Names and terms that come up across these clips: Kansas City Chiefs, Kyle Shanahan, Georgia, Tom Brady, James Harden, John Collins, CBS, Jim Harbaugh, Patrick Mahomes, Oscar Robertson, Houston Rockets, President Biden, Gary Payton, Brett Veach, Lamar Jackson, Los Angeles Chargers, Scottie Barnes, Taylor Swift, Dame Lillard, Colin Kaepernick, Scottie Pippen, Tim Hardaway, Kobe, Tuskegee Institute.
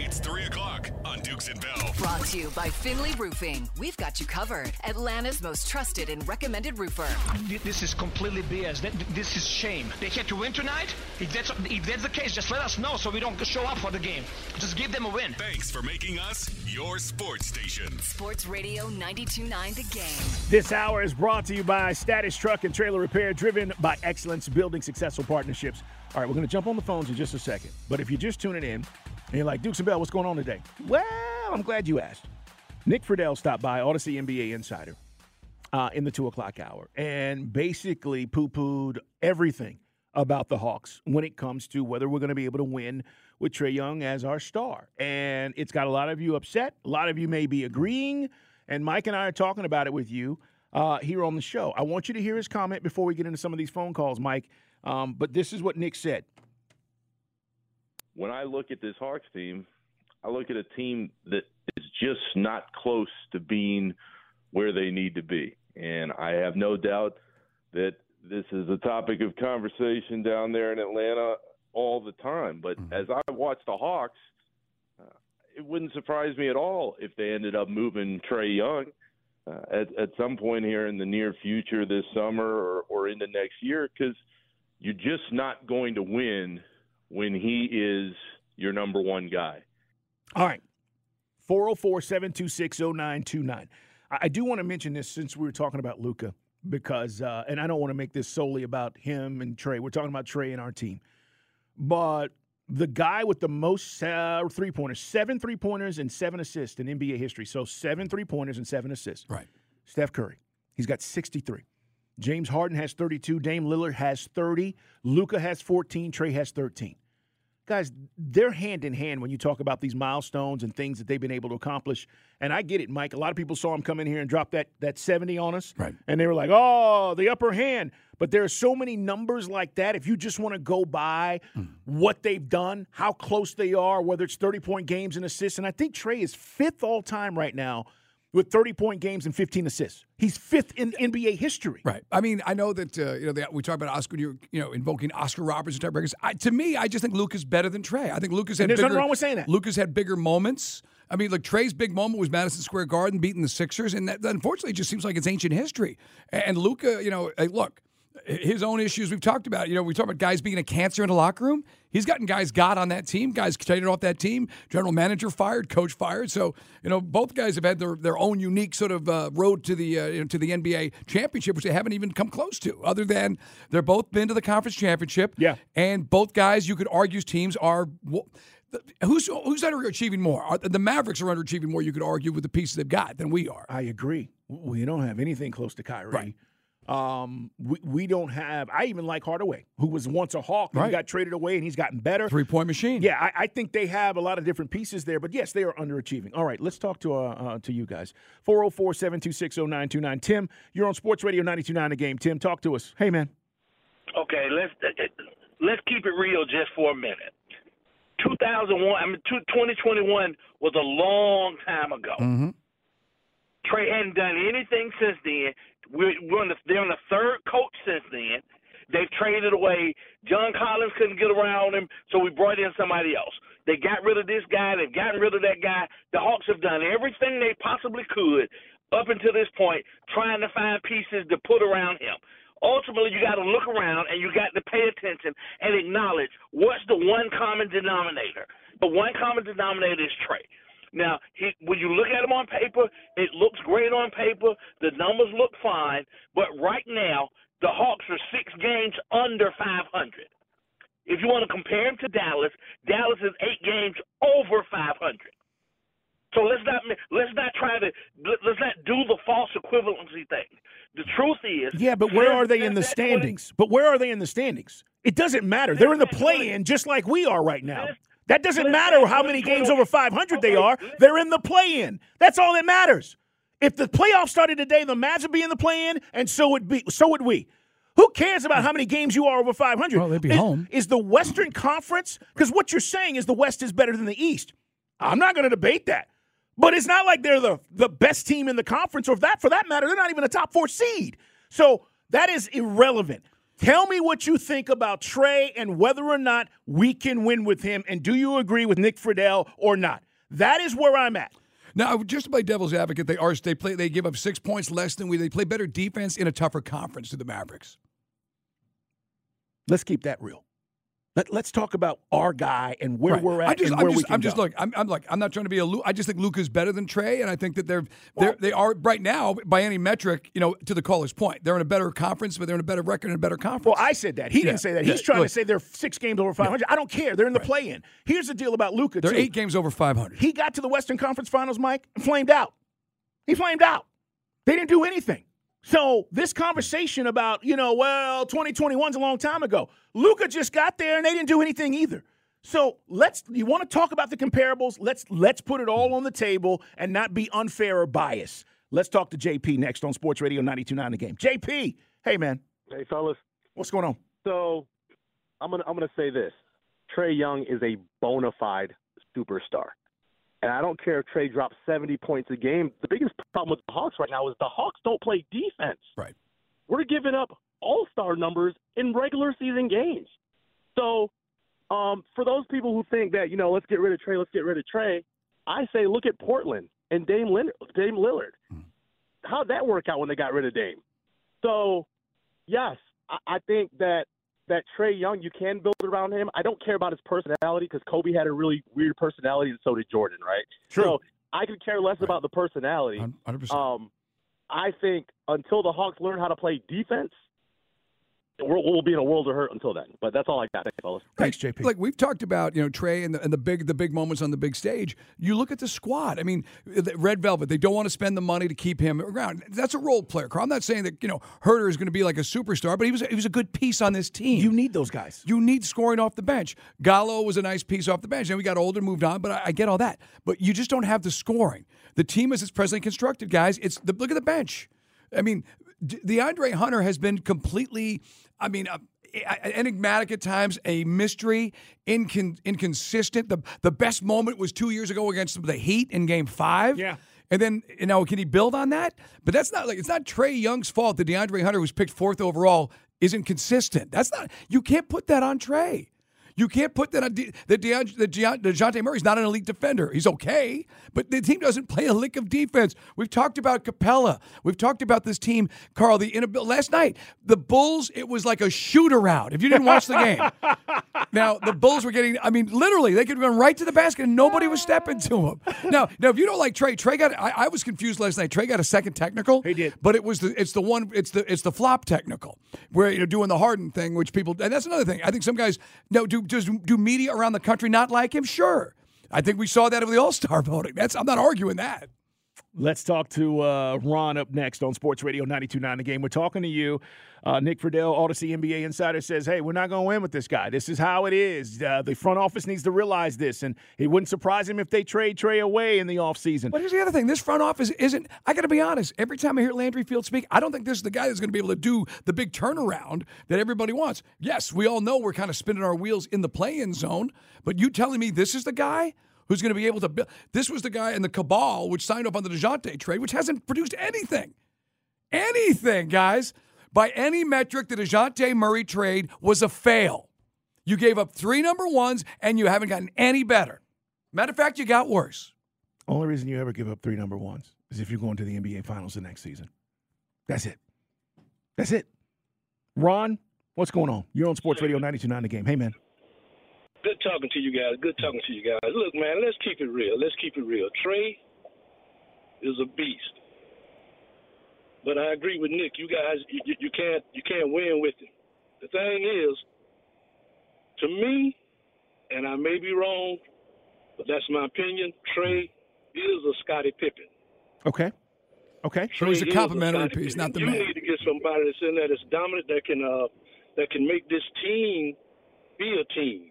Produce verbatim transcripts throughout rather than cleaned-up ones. It's three o'clock on Dukes and Bell. Brought to you by Finley Roofing. We've got you covered. Atlanta's most trusted and recommended roofer. This is completely B S. This is shame. They had to win tonight? If that's, if that's the case, just let us know so we don't show up for the game. Just give them a win. Thanks for making us your sports station. Sports Radio ninety-two point nine The Game. This hour is brought to you by Status Truck and Trailer Repair, driven by excellence, building successful partnerships. All right, we're going to jump on the phones in just a second. But if you're just tuning in and you're like, Dukes and Bell, what's going on today? Well, I'm glad you asked. Nick Friedell stopped by, Odyssey N B A Insider, uh, in the two o'clock hour and basically poo-pooed everything about the Hawks when it comes to whether we're going to be able to win with Trae Young as our star. And it's got a lot of you upset. A lot of you may be agreeing. And Mike and I are talking about it with you uh, here on the show. I want you to hear his comment before we get into some of these phone calls, Mike. Um, but this is what Nick said. When I look at this Hawks team, I look at a team that is just not close to being where they need to be. And I have no doubt that this is a topic of conversation down there in Atlanta all the time. But as I watch the Hawks, uh, it wouldn't surprise me at all if they ended up moving Trae Young uh, at, at some point here in the near future this summer or, or into next year, because you're just not going to win when he is your number one guy. All right. four oh four, seven two six, oh nine two nine. I do want to mention this since we were talking about Luka, because, uh, and I don't want to make this solely about him and Trae. We're talking about Trae and our team. But the guy with the most uh, three-pointers, seven three-pointers and seven assists in N B A history. So seven three-pointers and seven assists. Right. Steph Curry. He's got sixty-three. James Harden has thirty-two. Dame Lillard has thirty. Luka has fourteen. Trae has thirteen. Guys, they're hand in hand when you talk about these milestones and things that they've been able to accomplish. And I get it, Mike. A lot of people saw him come in here and drop that that seventy on us. Right. And they were like, oh, the upper hand. But there are so many numbers like that. If you just want to go by mm. what they've done, how close they are, whether it's thirty-point games and assists. And I think Trae is fifth all-time right now with thirty-point games and fifteen assists. He's fifth in N B A history. Right. I mean, I know that, uh, you know, they, we talk about Oscar, you know, invoking Oscar Robertson type records. I, to me, I just think Luka's better than Trae. I think Luka's had and there's bigger, nothing wrong with saying that. Luka's had bigger moments. I mean, look, Trey's big moment was Madison Square Garden beating the Sixers, and that unfortunately just seems like it's ancient history. And Luka, you know, look, his own issues we've talked about. You know, we talk about guys being a cancer in the locker room. He's gotten guys got on that team, guys traded off that team, general manager fired, coach fired. So, you know, both guys have had their, their own unique sort of uh, road to the uh, you know, to the N B A championship, which they haven't even come close to, other than they're both been to the conference championship. Yeah. And both guys, you could argue, teams are well, – who's who's underachieving more? Are, the Mavericks are underachieving more, you could argue, with the pieces they've got than we are. I agree. We don't have anything close to Kyrie. Right. Um, we, we don't have – I even like Hardaway, who was once a Hawk. Right. He got traded away, and he's gotten better. Three-point machine. Yeah, I, I think they have a lot of different pieces there. But, yes, they are underachieving. All right, let's talk to uh, uh, to you guys. four oh four, seven two six, oh nine two nine. Tim, you're on Sports Radio ninety-two point nine The Game. Tim, talk to us. Hey, man. Okay, let's let's keep it real just for a minute. two thousand one – I mean, twenty twenty-one was a long time ago. Mm-hmm. Trae hadn't done anything since then. We're, we're on the, they're on the third coach since then. They've traded away. John Collins couldn't get around him, so we brought in somebody else. They got rid of this guy. They've gotten rid of that guy. The Hawks have done everything they possibly could up until this point, trying to find pieces to put around him. Ultimately, you got to look around, and you got to pay attention and acknowledge what's the one common denominator. The one common denominator is Trae. Now, he, when you look at him on paper, it looks great on paper. The numbers look fine. But right now, the Hawks are six games under five hundred. If you want to compare him to Dallas, Dallas is eight games over five hundred. So let's not let's not try to let's not do the false equivalency thing. The truth is, yeah, but where are they in the standings? But where are they in the standings? It doesn't matter. They're in the play-in just like we are right now. That doesn't matter how many games over five hundred they are. They're in the play-in. That's all that matters. If the playoffs started today, the Mavs would be in the play-in, and so would be so would we. Who cares about how many games you are over five hundred? Well, they'd be is, home. Is the Western Conference? Because what you're saying is the West is better than the East. I'm not going to debate that. But it's not like they're the, the best team in the conference, or if that for that matter, they're not even a top four seed. So that is irrelevant. Tell me what you think about Trae and whether or not we can win with him, and do you agree with Nick Friedell or not? That is where I'm at. Now, just to play devil's advocate, they are they play they give up six points less than we. They play better defense in a tougher conference to the Mavericks. Let's keep that real. Let, let's talk about our guy and where right. we're at. I just, and I'm where just, we can I'm just go. Look. I'm, I'm like, I'm not trying to be a. I just think Luka's better than Trae, and I think that they're, they're they are right now by any metric. You know, to the caller's point, they're in a better conference, but they're in a better record and a better conference. Well, I said that. He yeah. didn't say that. He's yeah. trying look. to say they're six games over five hundred. Yeah. I don't care. They're in the right. play-in. Here's the deal about Luka. They're too. eight games over five hundred. He got to the Western Conference Finals, Mike, and flamed out. He flamed out. They didn't do anything. So this conversation about, you know, well, twenty twenty-one's a long time ago. Luka just got there, and they didn't do anything either. So let's – you want to talk about the comparables? Let's let's put it all on the table and not be unfair or biased. Let's talk to J P next on Sports Radio ninety-two point nine The Game. J P, hey, man. Hey, fellas. What's going on? So I'm going to I'm gonna say this. Trae Young is a bona fide superstar. And I don't care if Trae drops seventy points a game. The biggest problem with the Hawks right now is the Hawks don't play defense. Right. We're giving up all-star numbers in regular season games. So um, for those people who think that, you know, let's get rid of Trae, let's get rid of Trae, I say look at Portland and Dame, Lin- Dame Lillard. Hmm. How'd that work out when they got rid of Dame? So, yes, I, I think that that Trae Young, you can build around him. I don't care about his personality because Kobe had a really weird personality and so did Jordan, right? True. So I could care less right. about the personality. one hundred percent. Um, I think until the Hawks learn how to play defense, we'll, we'll be in a world of hurt until then. But that's all I got. Thanks, fellas. Thanks, J P. Like we've talked about, you know, Trae and the, and the big the big moments on the big stage. You look at the squad. I mean, Red Velvet, they don't want to spend the money to keep him around. That's a role player. Carl, I'm not saying that, you know, Herter is going to be like a superstar, but he was he was a good piece on this team. You need those guys. You need scoring off the bench. Gallo was a nice piece off the bench. Then we got older, moved on, but I, I get all that. But you just don't have the scoring. The team as it's presently constructed, guys, it's the, look at the bench. I mean, DeAndre Hunter has been completely, I mean, uh, enigmatic at times, a mystery, incon- inconsistent. The the best moment was two years ago against the Heat in Game Five. Yeah, and then you know, can he build on that? But that's not like it's not Trae Young's fault that DeAndre Hunter was picked fourth overall isn't consistent. That's not you can't put that on Trae. You can't put that on De- that DeAndre, that Dejounte Murray's not an elite defender. He's okay, but the team doesn't play a lick of defense. We've talked about Capella. We've talked about this team, Carl. The inability last night, the Bulls. It was like a shoot around. If you didn't watch the game, now the Bulls were getting. I mean, literally, they could run right to the basket and nobody was stepping to them. Now, now, if you don't like Trae, Trae got. I, I was confused last night. Trae got a second technical. He did, but it was the. It's the one. It's the. It's the flop technical where you know doing the Harden thing, which people. And that's another thing. I think some guys no do. Does do media around the country not like him? Sure. I think we saw that over the All-Star voting. That's I'm not arguing that. Let's talk to uh, Ron up next on Sports Radio ninety-two point nine The Game. We're talking to you. Uh, Nick Friedell, Odyssey N B A Insider, says, hey, we're not going to win with this guy. This is how it is. Uh, the front office needs to realize this, and it wouldn't surprise him if they trade Trae away in the offseason. But here's the other thing. This front office isn't – I got to be honest. Every time I hear Landry Fields speak, I don't think this is the guy that's going to be able to do the big turnaround that everybody wants. Yes, we all know we're kind of spinning our wheels in the play-in zone, but you telling me this is the guy – who's going to be able to build? This was the guy in the cabal which signed up on the Dejounte trade, which hasn't produced anything. Anything, guys. By any metric, the Dejounte Murray trade was a fail. You gave up three number ones, and you haven't gotten any better. Matter of fact, you got worse. Only reason you ever give up three number ones is if you're going to the N B A Finals the next season. That's it. That's it. Ron, what's going on? You're on Sports Radio ninety-two point nine The Game. Hey, man. Good talking to you guys. Good talking to you guys. Look, man, let's keep it real. Let's keep it real. Trae is a beast, but I agree with Nick. You guys, you, you can't you can't win with him. The thing is, to me, and I may be wrong, but that's my opinion. Trae is a Scottie Pippen. Okay. Okay. So he's a complimentary piece, not the man. You need to get somebody that's in there that's dominant, that can uh, that can make this team be a team.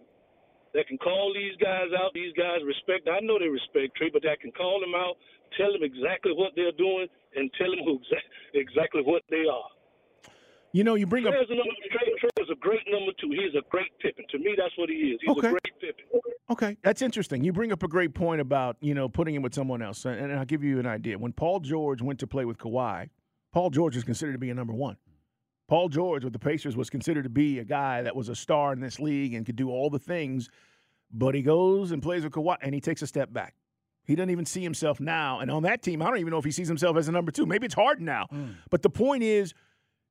That can call these guys out, these guys respect. I know they respect Trae, but that can call them out, tell them exactly what they're doing, and tell them who exa- exactly what they are. You know, you bring Trae up – Trae is a great number two. He's a great Pippin. To me, that's what he is. He's okay. a great Pippin. Okay, that's interesting. You bring up a great point about, you know, putting him with someone else, and I'll give you an idea. When Paul George went to play with Kawhi, Paul George was considered to be a number one. Paul George with the Pacers was considered to be a guy that was a star in this league and could do all the things, but he goes and plays with Kawhi, and he takes a step back. He doesn't even see himself now. And on that team, I don't even know if he sees himself as a number two. Maybe it's hard now. Mm. But the point is,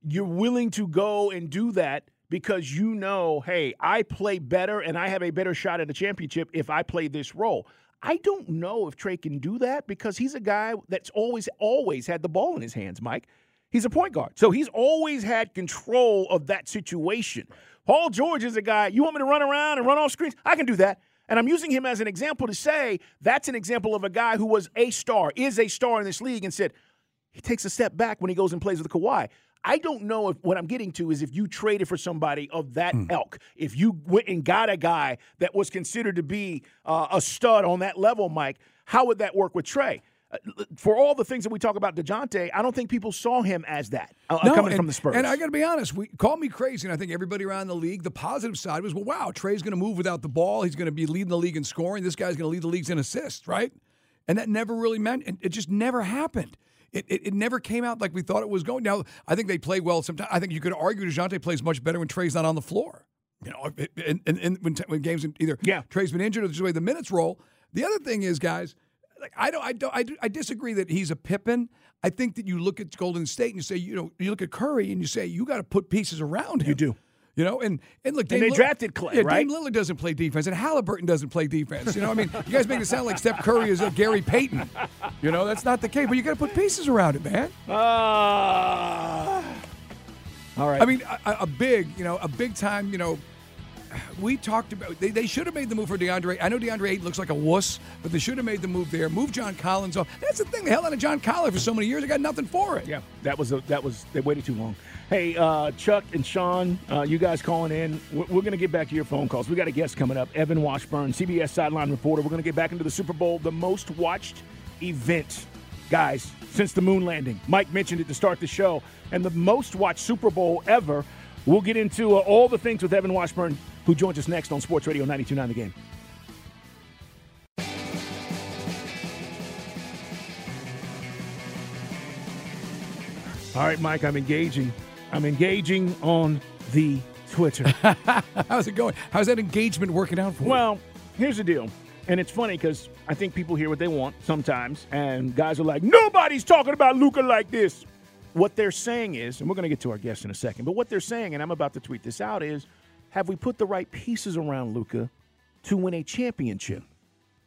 you're willing to go and do that because you know, hey, I play better and I have a better shot at a championship if I play this role. I don't know if Trae can do that because he's a guy that's always, always had the ball in his hands, Mike. He's a point guard. So he's always had control of that situation. Paul George is a guy, you want me to run around and run off screens? I can do that. And I'm using him as an example to say that's an example of a guy who was a star, is a star in this league, and said he takes a step back when he goes and plays with Kawhi. I don't know if what I'm getting to is if you traded for somebody of that mm. elk, if you went and got a guy that was considered to be uh, a stud on that level, Mike, how would that work with Trae? Uh, for all the things that we talk about DeJounte, I don't think people saw him as that uh, no, coming and, from the Spurs. And I got to be honest, we call me crazy, and I think everybody around the league, the positive side was, well, wow, Trae's going to move without the ball. He's going to be leading the league in scoring. This guy's going to lead the league in assists, right? And that never really meant – it just never happened. It, it it never came out like we thought it was going. Now, I think they play well sometimes. I think you could argue DeJounte plays much better when Trae's not on the floor. You know, it, and, and, and when, t- when games – either yeah. Trae's been injured or just the way the minutes roll. The other thing is, guys – Like I don't, I don't, I, I disagree that he's a Pippen. I think that you look at Golden State and you say, you know, you look at Curry and you say you got to put pieces around him. You do, you know, and and look, Dame and they Lillard, drafted Clay, yeah, right? Dame Lillard doesn't play defense, and Halliburton doesn't play defense. You know, I mean, you guys make it sound like Steph Curry is a Gary Payton. You know, that's not the case. But you got to put pieces around it, man. Ah, uh, all right. I mean, a, a big, you know, a big time, you know. We talked about they, – they should have made the move for DeAndre. I know DeAndre Ayton looks like a wuss, but they should have made the move there. Move John Collins off. That's the thing. They held on to John Collins for so many years. They got nothing for it. Yeah, that was – that was they waited too long. Hey, uh, Chuck and Sean, uh, you guys calling in. We're, we're going to get back to your phone calls. We got a guest coming up, Evan Washburn, C B S sideline reporter. We're going to get back into the Super Bowl, the most watched event, guys, since the moon landing. Mike mentioned it to start the show. And the most watched Super Bowl ever. We'll get into uh, all the things with Evan Washburn, who joins us next on Sports Radio ninety-two point nine The Game. All right, Mike, I'm engaging. I'm engaging on the Twitter. How's it going? How's that engagement working out for you? Well, here's the deal. And it's funny because I think people hear what they want sometimes, and guys are like, nobody's talking about Luka like this. What they're saying is, and we're going to get to our guests in a second, but what they're saying, and I'm about to tweet this out, is have we put the right pieces around Luka to win a championship?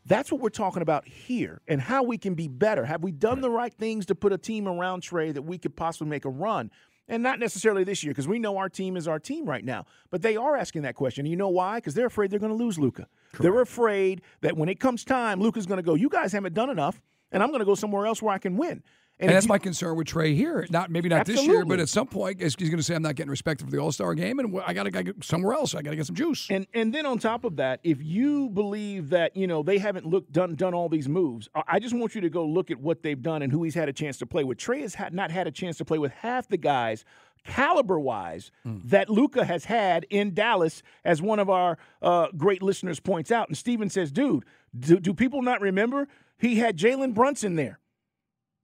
That's what we're talking about here and how we can be better. Have we done the right things to put a team around Trae that we could possibly make a run? And not necessarily this year because we know our team is our team right now. But they are asking that question. And you know why? Because they're afraid they're going to lose Luka. Correct. They're afraid that when it comes time, Luka's going to go, you guys haven't done enough, and I'm going to go somewhere else where I can win. And, and that's you, my concern with Trae here. Not maybe not absolutely. This year, but at some point he's going to say, "I'm not getting respected for the All-Star game, and I got to go somewhere else. I got to get some juice." And and then on top of that, if you believe that you know they haven't looked done done all these moves, I just want you to go look at what they've done and who he's had a chance to play with. Trae has ha- not had a chance to play with half the guys, caliber-wise, mm. that Luka has had in Dallas, as one of our uh, great listeners points out. And Steven says, "Dude, do, do people not remember he had Jalen Brunson there?"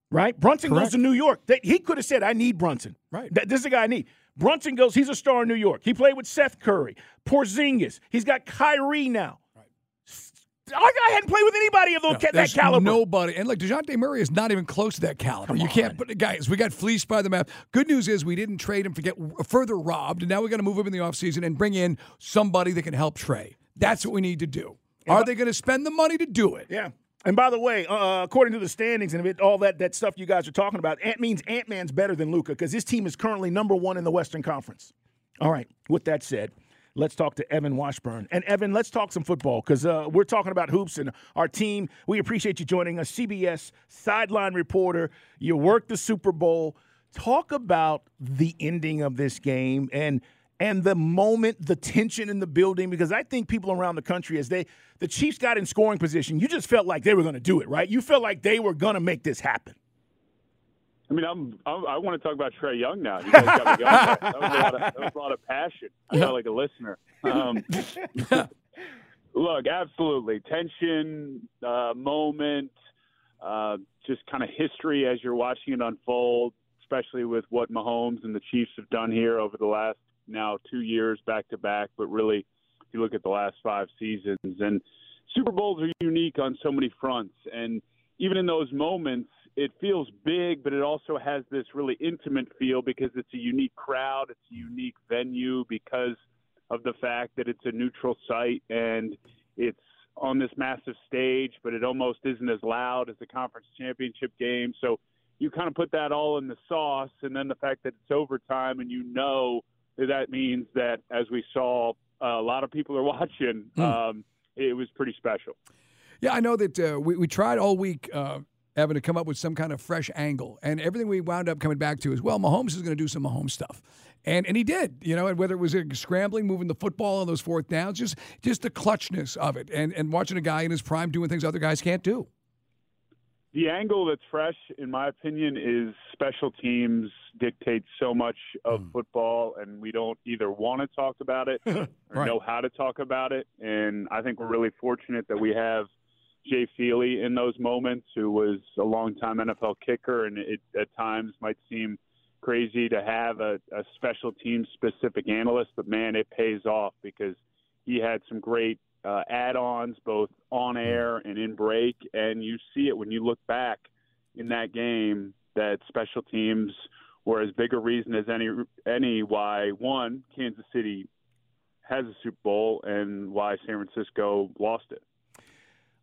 Right? Brunson Correct. Goes to New York. He could have said, I need Brunson. Right. This is the guy I need. Brunson goes, he's a star in New York. He played with Seth Curry, Porzingis. He's got Kyrie now. Right. Our guy hadn't played with anybody of those, no, ca- that caliber. Nobody. And look, DeJounte Murray is not even close to that caliber. Come you on. Can't put – guys, we got fleeced by the map. Good news is we didn't trade him to get further robbed, and now we're going to move him in the offseason and bring in somebody that can help Trae. That's what we need to do. Yeah. Are they going to spend the money to do it? Yeah. And by the way, uh, according to the standings and it, all that, that stuff you guys are talking about, it means Ant-Man's better than Luka because his team is currently number one in the Western Conference. All right, with that said, let's talk to Evan Washburn. And, Evan, let's talk some football because uh, we're talking about hoops and our team. We appreciate you joining us, C B S sideline reporter. You worked the Super Bowl. Talk about the ending of this game and – and the moment, the tension in the building, because I think people around the country, as they the Chiefs got in scoring position, you just felt like they were going to do it, right? You felt like they were going to make this happen. I mean, I'm, I'm I want to talk about Trae Young now. You guys got me going. That was a lot of, that was a lot of passion. I felt like a listener. Um, look, absolutely tension, uh, moment, uh, just kind of history as you're watching it unfold. especially with what Mahomes and the Chiefs have done here over the last now two years back to back, but really if you look at the last five seasons. And Super Bowls are unique on so many fronts. And even in those moments, it feels big, but it also has this really intimate feel because it's a unique crowd. It's a unique venue because of the fact that it's a neutral site and it's on this massive stage, but it almost isn't as loud as the conference championship game. So you kind of put that all in the sauce, and then the fact that it's overtime, and you know that, that means that, as we saw, a lot of people are watching. Mm. Um, it was pretty special. Yeah, I know that uh, we, we tried all week, uh, Evan, to come up with some kind of fresh angle. And everything we wound up coming back to is, well, Mahomes is going to do some Mahomes stuff. And and he did, you know, and whether it was scrambling, moving the football on those fourth downs, just just the clutchness of it and, and watching a guy in his prime doing things other guys can't do. The angle that's fresh, in my opinion, is special teams dictate so much of mm. football, and we don't either want to talk about it or right. know how to talk about it. And I think we're really fortunate that we have Jay Feely in those moments, who was a longtime N F L kicker, and it at times might seem crazy to have a, a special team specific analyst, but man, it pays off because he had some great uh, add-ons both on air and in break, and you see it when you look back in that game that special teams were as big a reason as any any why one Kansas City has a Super Bowl and why San Francisco lost it.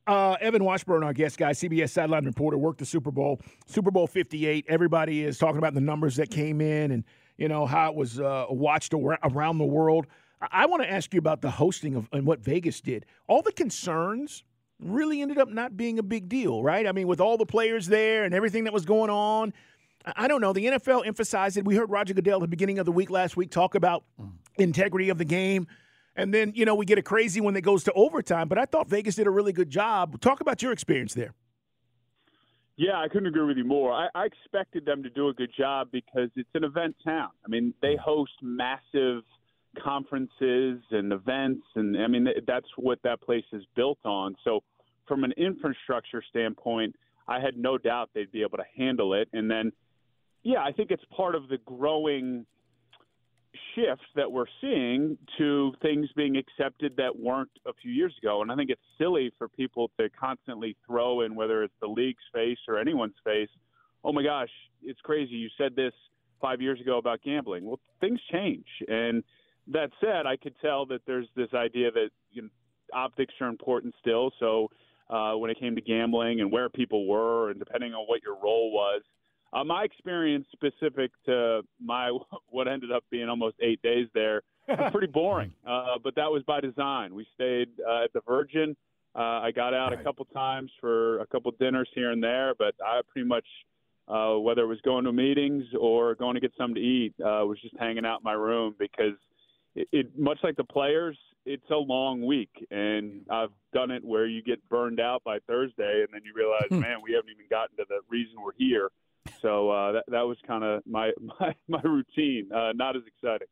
Uh, Evan Washburn, our guest guy, C B S sideline reporter, worked the Super Bowl, Super Bowl fifty-eight. Everybody is talking about the numbers that came in and, you know, how it was uh, watched around the world. I, I want to ask you about the hosting of and what Vegas did. All the concerns really ended up not being a big deal, right? I mean, with all the players there and everything that was going on, I, I don't know. The N F L emphasized it. We heard Roger Goodell at the beginning of the week last week talk about mm. integrity of the game. And then, you know, we get a crazy when it goes to overtime. But I thought Vegas did a really good job. Talk about your experience there. Yeah, I couldn't agree with you more. I, I expected them to do a good job because it's an event town. I mean, they host massive conferences and events. And, I mean, that's what that place is built on. So from an infrastructure standpoint, I had no doubt they'd be able to handle it. And then, yeah, I think it's part of the growing shift that we're seeing to things being accepted that weren't a few years ago. And I think it's silly for people to constantly throw in, whether it's the league's face or anyone's face, oh my gosh, it's crazy. You said this five years ago about gambling. Well, things change. And that said, I could tell that there's this idea that, you know, optics are important still. So uh, when it came to gambling and where people were and depending on what your role was, Uh, my experience specific to my what ended up being almost eight days there was pretty boring, uh, but that was by design. We stayed uh, at the Virgin. Uh, I got out right. a couple times for a couple dinners here and there, but I pretty much, uh, whether it was going to meetings or going to get something to eat, uh, was just hanging out in my room because, it, it much like the players, it's a long week, and I've done it where you get burned out by Thursday, and then you realize, man, we haven't even gotten to the reason we're here. So uh, that, that was kind of my, my my routine. Uh, not as exciting.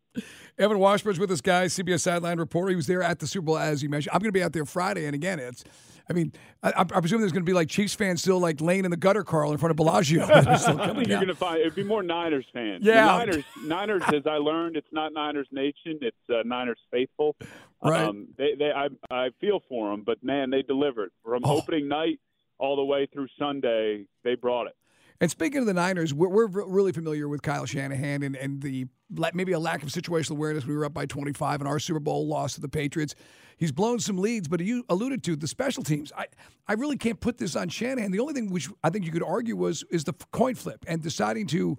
Evan Washburn's with us, guys. C B S sideline reporter. He was there at the Super Bowl, as you mentioned. I'm going to be out there Friday, and again, it's. I mean, I, I presume there's going to be like Chiefs fans still like laying in the gutter, Carl, in front of Bellagio. Still I think you're going to find it'd be more Niners fans. Yeah, Niners. Niners, as I learned, it's not Niners Nation. It's uh, Niners faithful. Right. Um, they they I I feel for them, but man, they delivered from oh. opening night all the way through Sunday. They brought it. And speaking of the Niners, we're, we're really familiar with Kyle Shanahan and, and the maybe a lack of situational awareness. We were up by twenty-five in our Super Bowl loss to the Patriots. He's blown some leads, but you alluded to the special teams. I, I really can't put this on Shanahan. The only thing which I think you could argue was is the coin flip and deciding to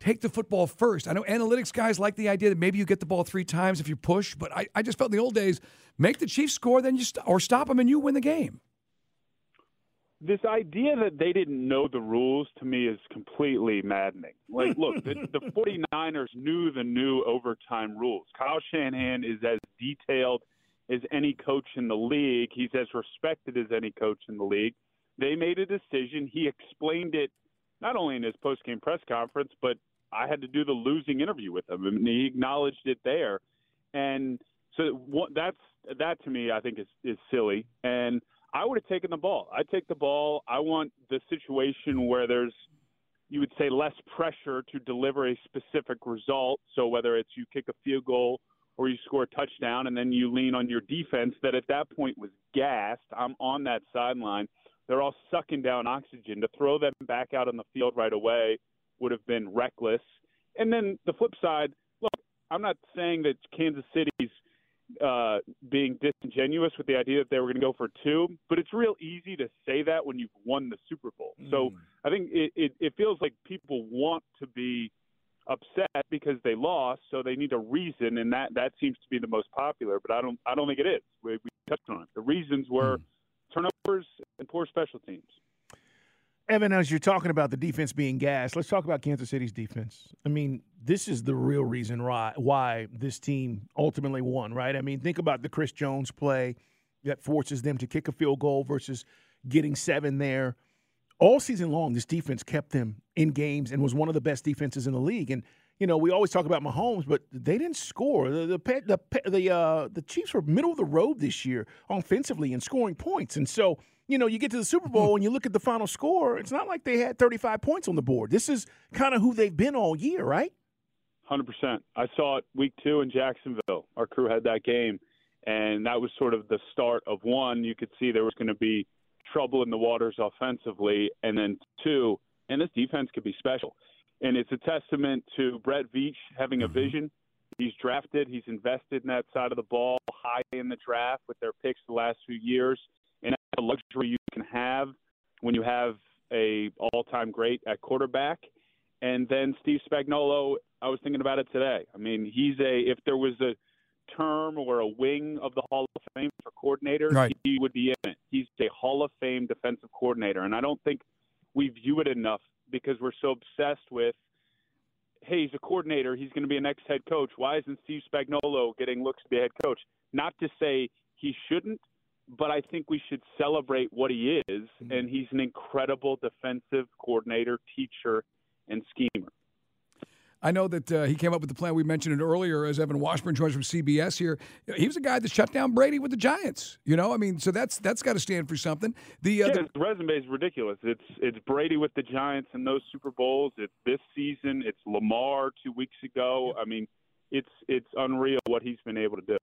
take the football first. I know analytics guys like the idea that maybe you get the ball three times if you push, but I, I just felt in the old days, make the Chiefs score then you st- or stop them and you win the game. This idea that they didn't know the rules to me is completely maddening. Like, look, the, the forty-niners knew the new overtime rules. Kyle Shanahan is as detailed as any coach in the league. He's as respected as any coach in the league. They made a decision. He explained it not only in his post-game press conference, but I had to do the losing interview with him, and he acknowledged it there. And so that's that to me I think is, is silly. And I would have taken the ball. I take the ball. I want the situation where there's you would say, less pressure to deliver a specific result. So whether it's you kick a field goal or you score a touchdown and then you lean on your defense that at that point was gassed. I'm on that sideline. They're all sucking down oxygen. To throw them back out on the field right away would have been reckless. And then the flip side, look, I'm not saying that Kansas City's uh, being disingenuous with the idea that they were going to go for two, but it's real easy to say that when you've won the Super Bowl. Mm. So I think it, it, it feels like people want to be upset because they lost, so they need a reason, and that that seems to be the most popular, but I don't I don't think it is. We, we touched on it. The reasons were mm. turnovers and poor special teams. Evan, as you're talking about the defense being gassed, let's talk about Kansas City's defense. I mean, this is the real reason why, why this team ultimately won, right? I mean, think about the Chris Jones play that forces them to kick a field goal versus getting seven there. All season long, this defense kept them in games and was one of the best defenses in the league. And, you know, we always talk about Mahomes, but they didn't score. The the the the, uh, the Chiefs were middle of the road this year offensively and scoring points. And so, you know, you get to the Super Bowl and you look at the final score, it's not like they had thirty-five points on the board. This is kind of who they've been all year, right? one hundred percent. I saw it week two in Jacksonville. Our crew had that game, and that was sort of the start of one. You could see there was going to be trouble in the waters offensively, and then two, and this defense could be special. And it's a testament to Brett Veach having a vision. He's drafted, he's invested in that side of the ball, high in the draft with their picks the last few years. And that's a luxury you can have when you have a all-time great at quarterback. And then Steve Spagnuolo, I was thinking about it today. I mean, he's a, if there was a term or a wing of the Hall of Fame for coordinators, right, he would be in it. He's a Hall of Fame defensive coordinator, and I don't think we view it enough because we're so obsessed with, hey, he's a coordinator, he's going to be an ex-head coach. Why isn't Steve Spagnuolo getting looks to be a head coach? Not to say he shouldn't, but I think we should celebrate what he is, mm-hmm. and he's an incredible defensive coordinator, teacher, and schemer. I know that uh, he came up with the plan. We mentioned it earlier as Evan Washburn joins from C B S here. He was a guy that shut down Brady with the Giants. You know, I mean, so that's that's got to stand for something. The, uh, yeah, the-, the resume is ridiculous. It's it's Brady with the Giants in those Super Bowls. It's this season. It's Lamar two weeks ago. I mean, it's it's unreal what he's been able to do.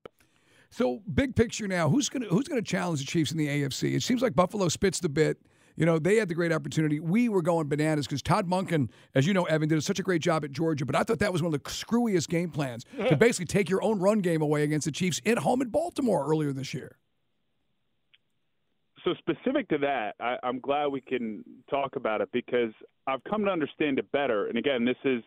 So big picture now, who's gonna who's gonna challenge the Chiefs in the A F C? It seems like Buffalo spits the bit. You know, they had the great opportunity. We were going bananas because Todd Monken, as you know, Evan, did such a great job at Georgia, but I thought that was one of the screwiest game plans yeah. to basically take your own run game away against the Chiefs at home in Baltimore earlier this year. So specific to that, I, I'm glad we can talk about it because I've come to understand it better. And, again, this is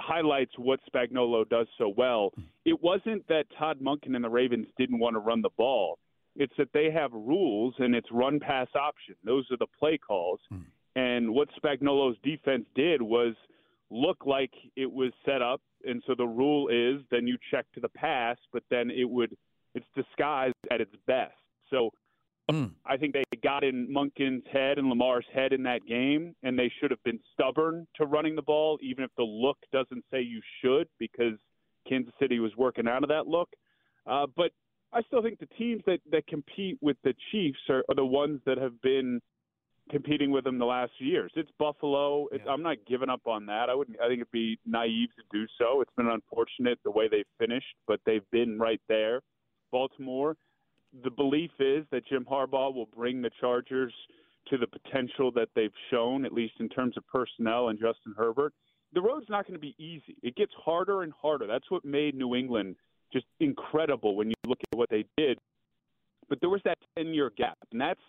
highlights what Spagnuolo does so well. It wasn't that Todd Monken and the Ravens didn't want to run the ball. It's that they have rules, and it's run-pass option. Those are the play calls. Mm. And what Spagnuolo's defense did was look like it was set up, and so the rule is then you check to the pass, but then it would it's disguised at its best. So mm. I think they got in Monken's head and Lamar's head in that game, and they should have been stubborn to running the ball, even if the look doesn't say you should, because Kansas City was working out of that look. Uh, but I still think the teams that, that compete with the Chiefs are, are the ones that have been competing with them the last few years. It's Buffalo. It's, yeah. I'm not giving up on that. I wouldn't. I think it'd be naive to do so. It's been unfortunate the way they've finished, but they've been right there. Baltimore. The belief is that Jim Harbaugh will bring the Chargers to the potential that they've shown, at least in terms of personnel and Justin Herbert. The road's not going to be easy. It gets harder and harder. That's what made New England just incredible when you look at what they did. But there was that ten-year gap, and that's,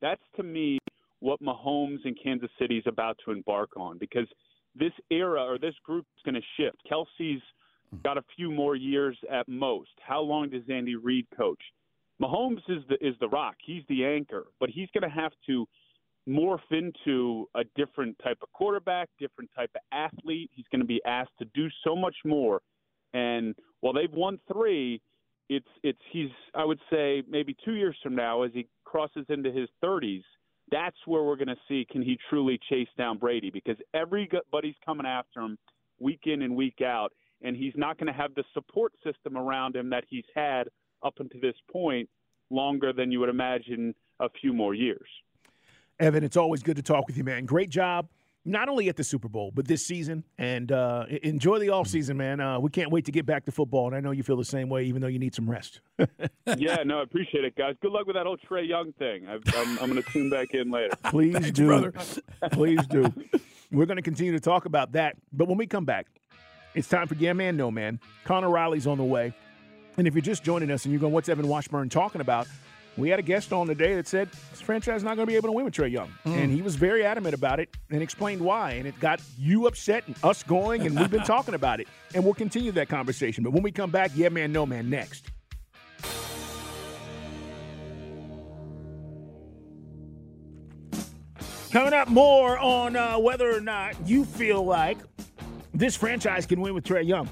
that's to me, what Mahomes and Kansas City is about to embark on, because this era or this group is going to shift. Kelsey's got a few more years at most. How long does Andy Reid coach? Mahomes is the, is the rock. He's the anchor, but he's going to have to morph into a different type of quarterback, different type of athlete. He's going to be asked to do so much more. And while they've won three, it's it's he's I would say maybe two years from now, as he crosses into his thirties, that's where we're going to see, can he truly chase down Brady? Because everybody's coming after him week in and week out, and he's not going to have the support system around him that he's had up until this point longer than you would imagine a few more years. Evan, it's always good to talk with you, man. Great job not only at the Super Bowl, but this season. And uh, enjoy the offseason, man. Uh, we can't wait to get back to football. And I know you feel the same way, even though you need some rest. Yeah, no, I appreciate it, guys. Good luck with that whole Trae Young thing. I've, I'm, I'm going to tune back in later. Please Thanks, do. Brother. Please do. We're going to continue to talk about that. But when we come back, it's time for Yeah Man, No Man. Connor Riley's on the way. And if you're just joining us and you're going, what's Evan Washburn talking about? We had a guest on today that said this franchise is not going to be able to win with Trae Young. Mm. And he was very adamant about it and explained why. And it got you upset and us going, and we've been talking about it. And we'll continue that conversation. But when we come back, Yeah Man, No Man next. Coming up more on uh, whether or not you feel like this franchise can win with Trae Young.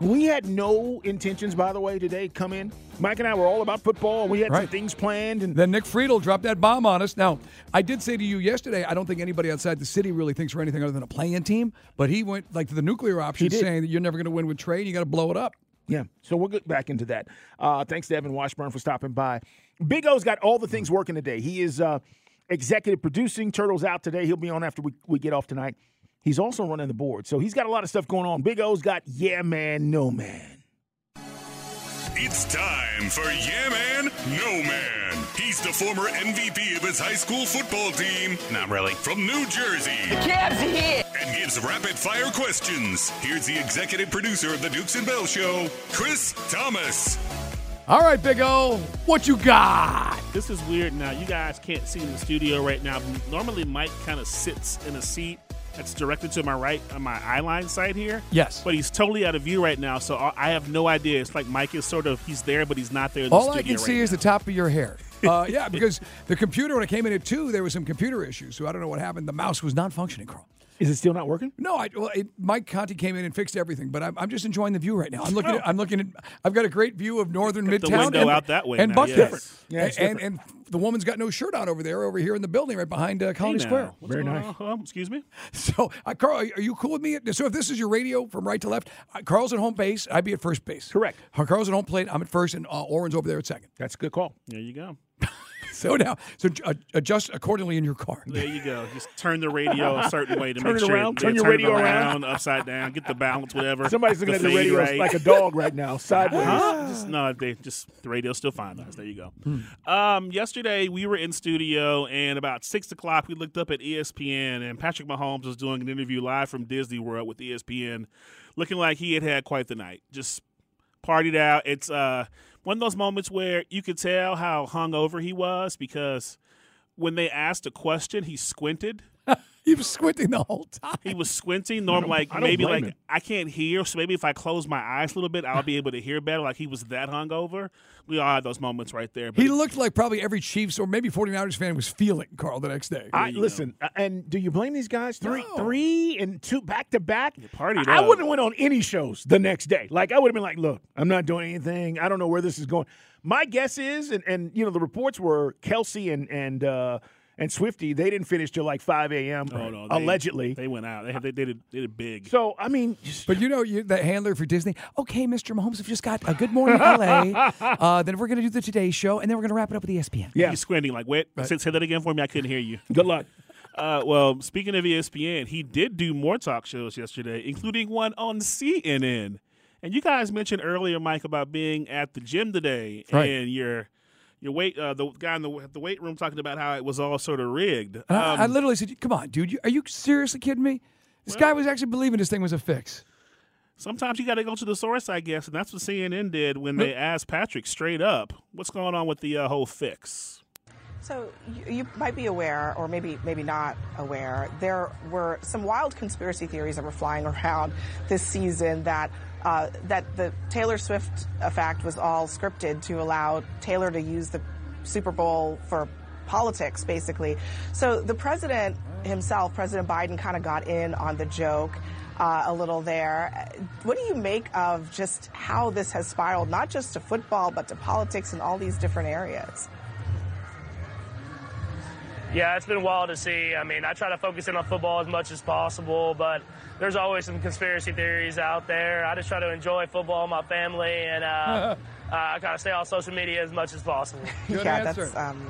We had no intentions, by the way, today come in. Mike and I were all about football. We had right. some things planned. And then Nick Friedell dropped that bomb on us. Now, I did say to you yesterday, I don't think anybody outside the city really thinks we're anything other than a play-in team. But he went like to the nuclear option, saying that you're never going to win with Trae. You got to blow it up. Yeah, so we'll get back into that. Uh, thanks to Evan Washburn for stopping by. Big O's got all the things working today. He is uh, executive producing. Turtle's out today. He'll be on after we, we get off tonight. He's also running the board, so he's got a lot of stuff going on. Big O's got Yeah Man, No Man. It's time for Yeah Man, No Man. He's the former M V P of his high school football team. Not really. From New Jersey. The Cavs are here. And gives rapid-fire questions. Here's the executive producer of the Dukes and Bell Show, Chris Thomas. All right, Big O, what you got? This is weird now. You guys can't see in the studio right now. Normally, Mike kind of sits in a seat that's directed to my right on my eyeline side here. Yes. But he's totally out of view right now, so I have no idea. It's like Mike is sort of, he's there, but he's not there in the All studio I can right see now. Is the top of your hair. Uh, yeah, because the computer, when I came in at two, there was some computer issues, so I don't know what happened. The mouse was not functioning, Carl. Is it still not working? No, I, well, it, Mike Conti came in and fixed everything, but I'm, I'm just enjoying the view right now. I'm looking. Oh. At, I'm looking at. I've got a great view of northern Midtown. The window and, out that way, and Buck different. Yeah, and, and, and the woman's got no shirt on over there, over here in the building, right behind uh, Colony hey Square. What's Very nice. Um, excuse me. So, uh, Carl, are you cool with me? So, if this is your radio from right to left, uh, Carl's at home base. I'd be at first base. Correct. Carl's at home plate. I'm at first, and uh, Oren's over there at second. That's a good call. There you go. So now, so adjust accordingly in your car. There you go. Just turn the radio a certain way to turn make it sure. Around, turn your turn radio around, around, upside down, get the balance, whatever. Somebody's looking at the radio right. like a dog right now, sideways. Huh? Just, no, they just the radio's still fine. Guys. There you go. Hmm. Um, yesterday we were in studio, and about six o'clock we looked up at E S P N, and Patrick Mahomes was doing an interview live from Disney World with E S P N, looking like he had had quite the night. Just partied out. It's uh. One of those moments where you could tell how hungover he was because when they asked a question, he squinted. He was squinting the whole time. He was squinting. Norm, like maybe like him. I can't hear, so maybe if I close my eyes a little bit, I'll be able to hear better. Like he was that hungover. We all had those moments right there. But he looked like probably every Chiefs or maybe forty-niners fan was feeling Carl the next day. I, listen, know. And do you blame these guys? Three, no. three, and two back to back. Party. I, I wouldn't have went on any shows the next day. Like I would have been like, look, I'm not doing anything. I don't know where this is going. My guess is, and, and you know, the reports were Kelsey and and. Uh, And Swifty, they didn't finish till like five a.m. Oh, no, they, allegedly. They went out. They, they, did it, they did it big. So, I mean. But you know, you, that handler for Disney, okay, Mister Mahomes, we've just got a Good Morning L A. Uh, then we're going to do the Today Show, and then we're going to wrap it up with E S P N. Yeah. He's squinting like, wait, right. say, say that again for me. I couldn't hear you. Good luck. Uh, well, speaking of E S P N, he did do more talk shows yesterday, including one on C N N. And you guys mentioned earlier, Mike, about being at the gym today. Right. And you're. Your weight, uh, the guy in the, the weight room talking about how it was all sort of rigged. Um, I, I literally said, come on, dude. You, are you seriously kidding me? This well, guy was actually believing this thing was a fix. Sometimes you got to go to the source, I guess, and that's what C N N did when they asked Patrick straight up, what's going on with the uh, whole fix? So you, you might be aware, or maybe maybe not aware, there were some wild conspiracy theories that were flying around this season that Uh, that the Taylor Swift fact was all scripted to allow Taylor to use the Super Bowl for politics, basically. So the president himself, President Biden, kind of got in on the joke uh, a little there. What do you make of just how this has spiraled, not just to football, but to politics in all these different areas? Yeah, it's been wild to see. I mean, I try to focus in on football as much as possible, but there's always some conspiracy theories out there. I just try to enjoy football, my family, and uh, uh, I kind of stay off social media as much as possible. Good yeah, answer. That's, um,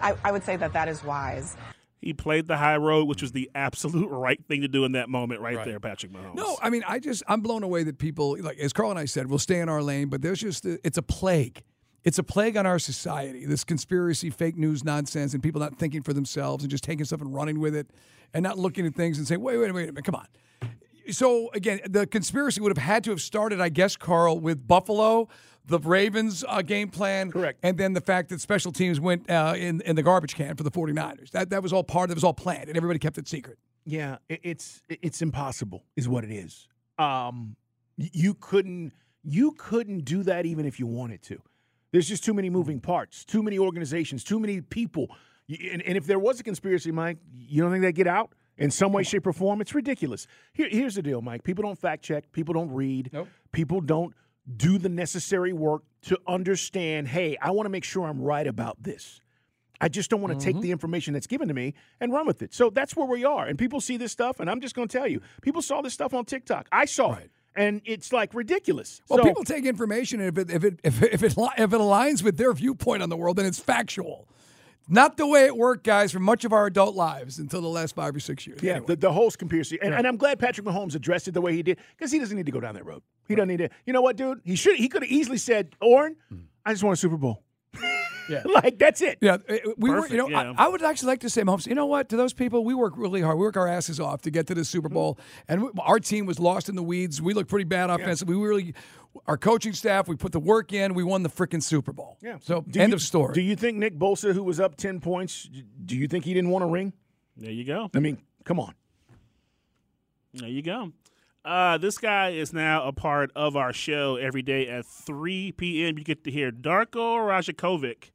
I, I would say that that is wise. He played the high road, which was the absolute right thing to do in that moment right, right. there, Patrick Mahomes. No, I mean, I just, I'm blown away that people, like as Carl and I said, we'll stay in our lane, but there's just, a, it's a plague. It's a plague on our society, this conspiracy, fake news nonsense, and people not thinking for themselves and just taking stuff and running with it and not looking at things and saying, wait, wait, wait a minute, come on. So, again, the conspiracy would have had to have started, I guess, Carl, with Buffalo, the Ravens uh, game plan. Correct. And then the fact that special teams went uh, in, in the garbage can for the 49ers. That that was all part of it. It was all planned, and everybody kept it secret. Yeah, it, it's it's impossible is what it is. Um, you couldn't you couldn't do that even if you wanted to. There's just too many moving parts, too many organizations, too many people. And, and if there was a conspiracy, Mike, you don't think they'd get out? In some way, shape, or form, it's ridiculous. Here, here's the deal, Mike. People don't fact check. People don't read. Nope. People don't do the necessary work to understand, hey, I want to make sure I'm right about this. I just don't want to mm-hmm. take the information that's given to me and run with it. So that's where we are. And people see this stuff, and I'm just going to tell you. People saw this stuff on TikTok. I saw right. it. And it's, like, ridiculous. Well, so, people take information, and if it, if, it, if, it, if, it, if it aligns with their viewpoint on the world, then it's factual. Not the way it worked, guys, for much of our adult lives until the last five or six years. Yeah, anyway. the, the whole conspiracy. And, right. and I'm glad Patrick Mahomes addressed it the way he did because he doesn't need to go down that road. He right. doesn't need to. You know what, dude? He should. He could have easily said, Orrin, mm. I just won a Super Bowl. Yeah. Like, that's it. Yeah, we Perfect, were, you know, yeah. I, I would actually like to say, Mahomes, you know what? To those people, we work really hard. We work our asses off to get to the Super Bowl. Mm-hmm. And we, our team was lost in the weeds. We looked pretty bad offensively. Yeah. We really, our coaching staff, we put the work in. We won the freaking Super Bowl. Yeah. So, do end you, of story. Do you think Nick Bosa, who was up ten points, do you think he didn't want a ring? There you go. I mean, come on. There you go. Uh, this guy is now a part of our show every day at three p.m. You get to hear Darko Rajakovic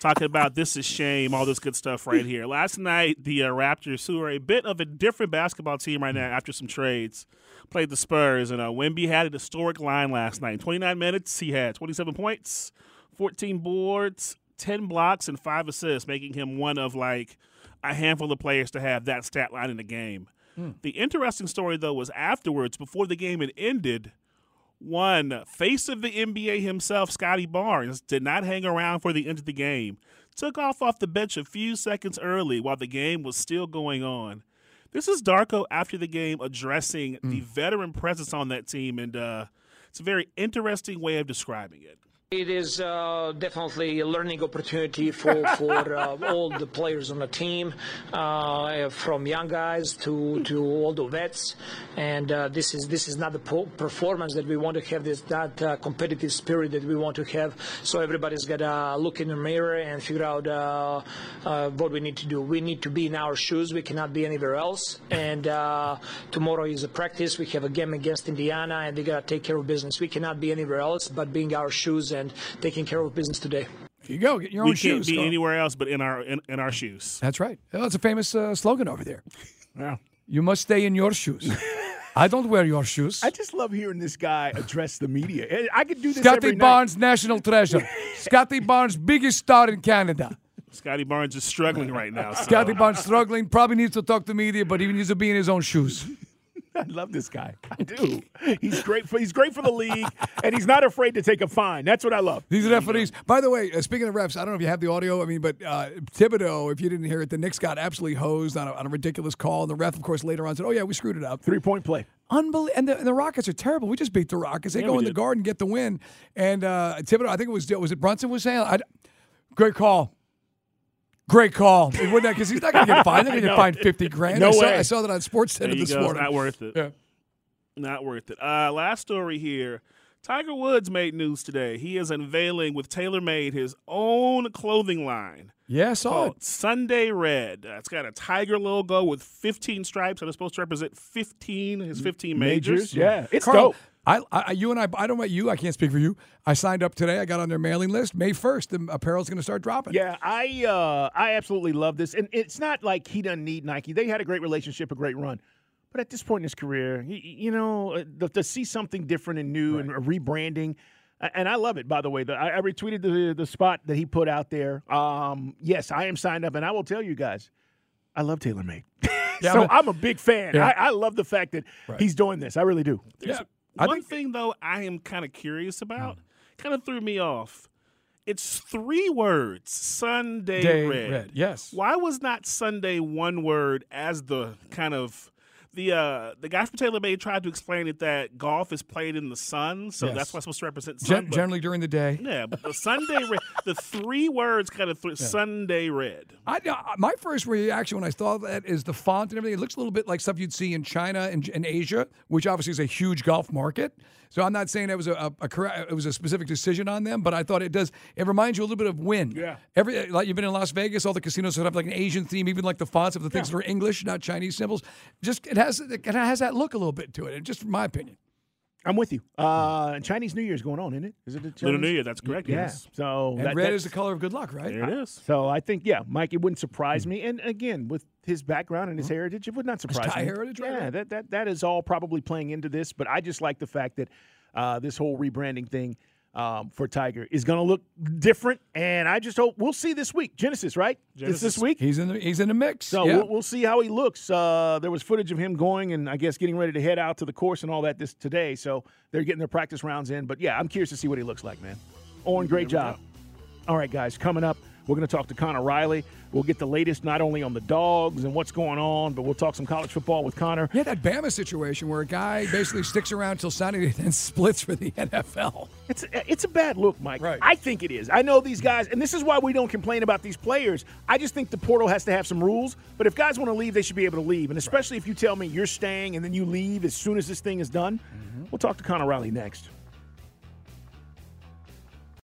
talking about this is shame, all this good stuff right here. Last night, the uh, Raptors, who are a bit of a different basketball team right now after some trades, played the Spurs. And uh, Wemby had a historic line last night. In twenty-nine minutes, he had twenty-seven points, fourteen boards, ten blocks, and five assists, making him one of, like, a handful of players to have that stat line in the game. The interesting story, though, was afterwards, before the game had ended, one face of the N B A himself, Scottie Barnes, did not hang around for the end of the game. Took off off the bench a few seconds early while the game was still going on. This is Darko after the game addressing mm. the veteran presence on that team, and uh, it's a very interesting way of describing it. It is uh, definitely a learning opportunity for, for uh, all the players on the team, uh, from young guys to, to all the vets. And uh, this is this is not the po- performance that we want to have, this that uh, competitive spirit that we want to have. So everybody's got to look in the mirror and figure out uh, uh, what we need to do. We need to be in our shoes. We cannot be anywhere else. And uh, tomorrow is a practice. We have a game against Indiana, and we got to take care of business. We cannot be anywhere else but being our shoes and taking care of business today. Here you go. Get your own shoes. We can't shoes, be go. anywhere else but in our in, in our shoes. That's right. Well, that's a famous uh, slogan over there. Yeah. You must stay in your shoes. I don't wear your shoes. I just love hearing this guy address the media. I could do this Scottie every Barnes, night. National treasure. Scottie Barnes, biggest star in Canada. Scottie Barnes is struggling right now. So. Scottie Barnes struggling. Probably needs to talk to media, but he needs to be in his own shoes. I love this guy. I do. He's great for, he's great for the league, and he's not afraid to take a fine. That's what I love. These referees. By the way, uh, speaking of refs, I don't know if you have the audio. I mean, but uh, Thibodeau, if you didn't hear it, the Knicks got absolutely hosed on a, on a ridiculous call, and the ref, of course, later on said, oh, yeah, we screwed it up. Three-point play. Unbelievable. And, and the Rockets are terrible. We just beat the Rockets. They yeah, go in did. the Garden, get the win. And uh, Thibodeau, I think it was was it Brunson was saying, I, great call. Great call. Because he's not going to get fined. They're going to get fined fifty grand. No I, saw, way. I saw that on SportsCenter this go. morning. It's not worth it. Yeah. Not worth it. Uh, last story here. Tiger Woods made news today. He is unveiling with TaylorMade his own clothing line. Yeah, I saw it. Sunday Red. Uh, it's got a tiger logo with fifteen stripes. And it's supposed to represent fifteen, his fifteen majors. majors. Yeah, it's Carl, dope. I, I, you and I, I don't know about you. I can't speak for you. I signed up today. I got on their mailing list. May first, the apparel's going to start dropping. Yeah, I uh, I absolutely love this. And it's not like he doesn't need Nike. They had a great relationship, a great run. But at this point in his career, you, you know, to, to see something different and new right. and rebranding. And I love it, by the way. I retweeted the, the spot that he put out there. Um, yes, I am signed up. And I will tell you guys, I love TaylorMade. Yeah, so I'm a, I'm a big fan. Yeah. I, I love the fact that right. he's doing this. I really do. Yeah. One thing, though, I am kind of curious about, kind of threw me off. It's three words, Sunday Day Red. Red. Yes. Why was not Sunday one word as the kind of the uh, the guy from TaylorMade tried to explain it that golf is played in the sun, so yes. that's what's supposed to represent sun. Gen- generally during the day. Yeah, but the Sunday Red, the three words kind of th- yeah. Sunday Red. I, uh, my first reaction when I saw that is the font and everything. It looks a little bit like stuff you'd see in China and, and Asia, which obviously is a huge golf market. So I'm not saying that was a, a, a correct, it was a specific decision on them, but I thought it does. It reminds you a little bit of Wynn. Yeah. Every like you've been in Las Vegas, all the casinos set up like an Asian theme, even like the fonts of the things yeah. that are English, not Chinese symbols. Just it has it has that look a little bit to it. Just from my opinion. I'm with you. Uh, Chinese New Year is going on, isn't it? Is it the Chinese? Little New Year? That's correct. Yeah. Yes. So and that, red is the color of good luck, right? There it is. So I think, yeah, Mike, it wouldn't surprise mm-hmm. me. And again, with his background and his mm-hmm. heritage, it would not surprise Thai me. Heritage, right? Yeah, that that that is all probably playing into this. But I just like the fact that uh, this whole rebranding thing um, for Tiger is going to look different. And I just hope we'll see this week. Genesis, right? Genesis. It's this week. He's in the he's in the mix. So yeah. we'll, we'll see how he looks. Uh, there was footage of him going and I guess getting ready to head out to the course and all that this today. So they're getting their practice rounds in. But yeah, I'm curious to see what he looks like, man. Owen, great job. All right, guys, coming up. We're going to talk to Connor Riley. We'll get the latest not only on the dogs and what's going on, but we'll talk some college football with Connor. Yeah, that Bama situation where a guy basically sticks around until Saturday and then splits for the N F L. It's a, it's a bad look, Mike. Right. I think it is. I know these guys, and this is why we don't complain about these players. I just think the portal has to have some rules, but if guys want to leave, they should be able to leave, and especially right. if you tell me you're staying and then you leave as soon as this thing is done. Mm-hmm. We'll talk to Connor Riley next.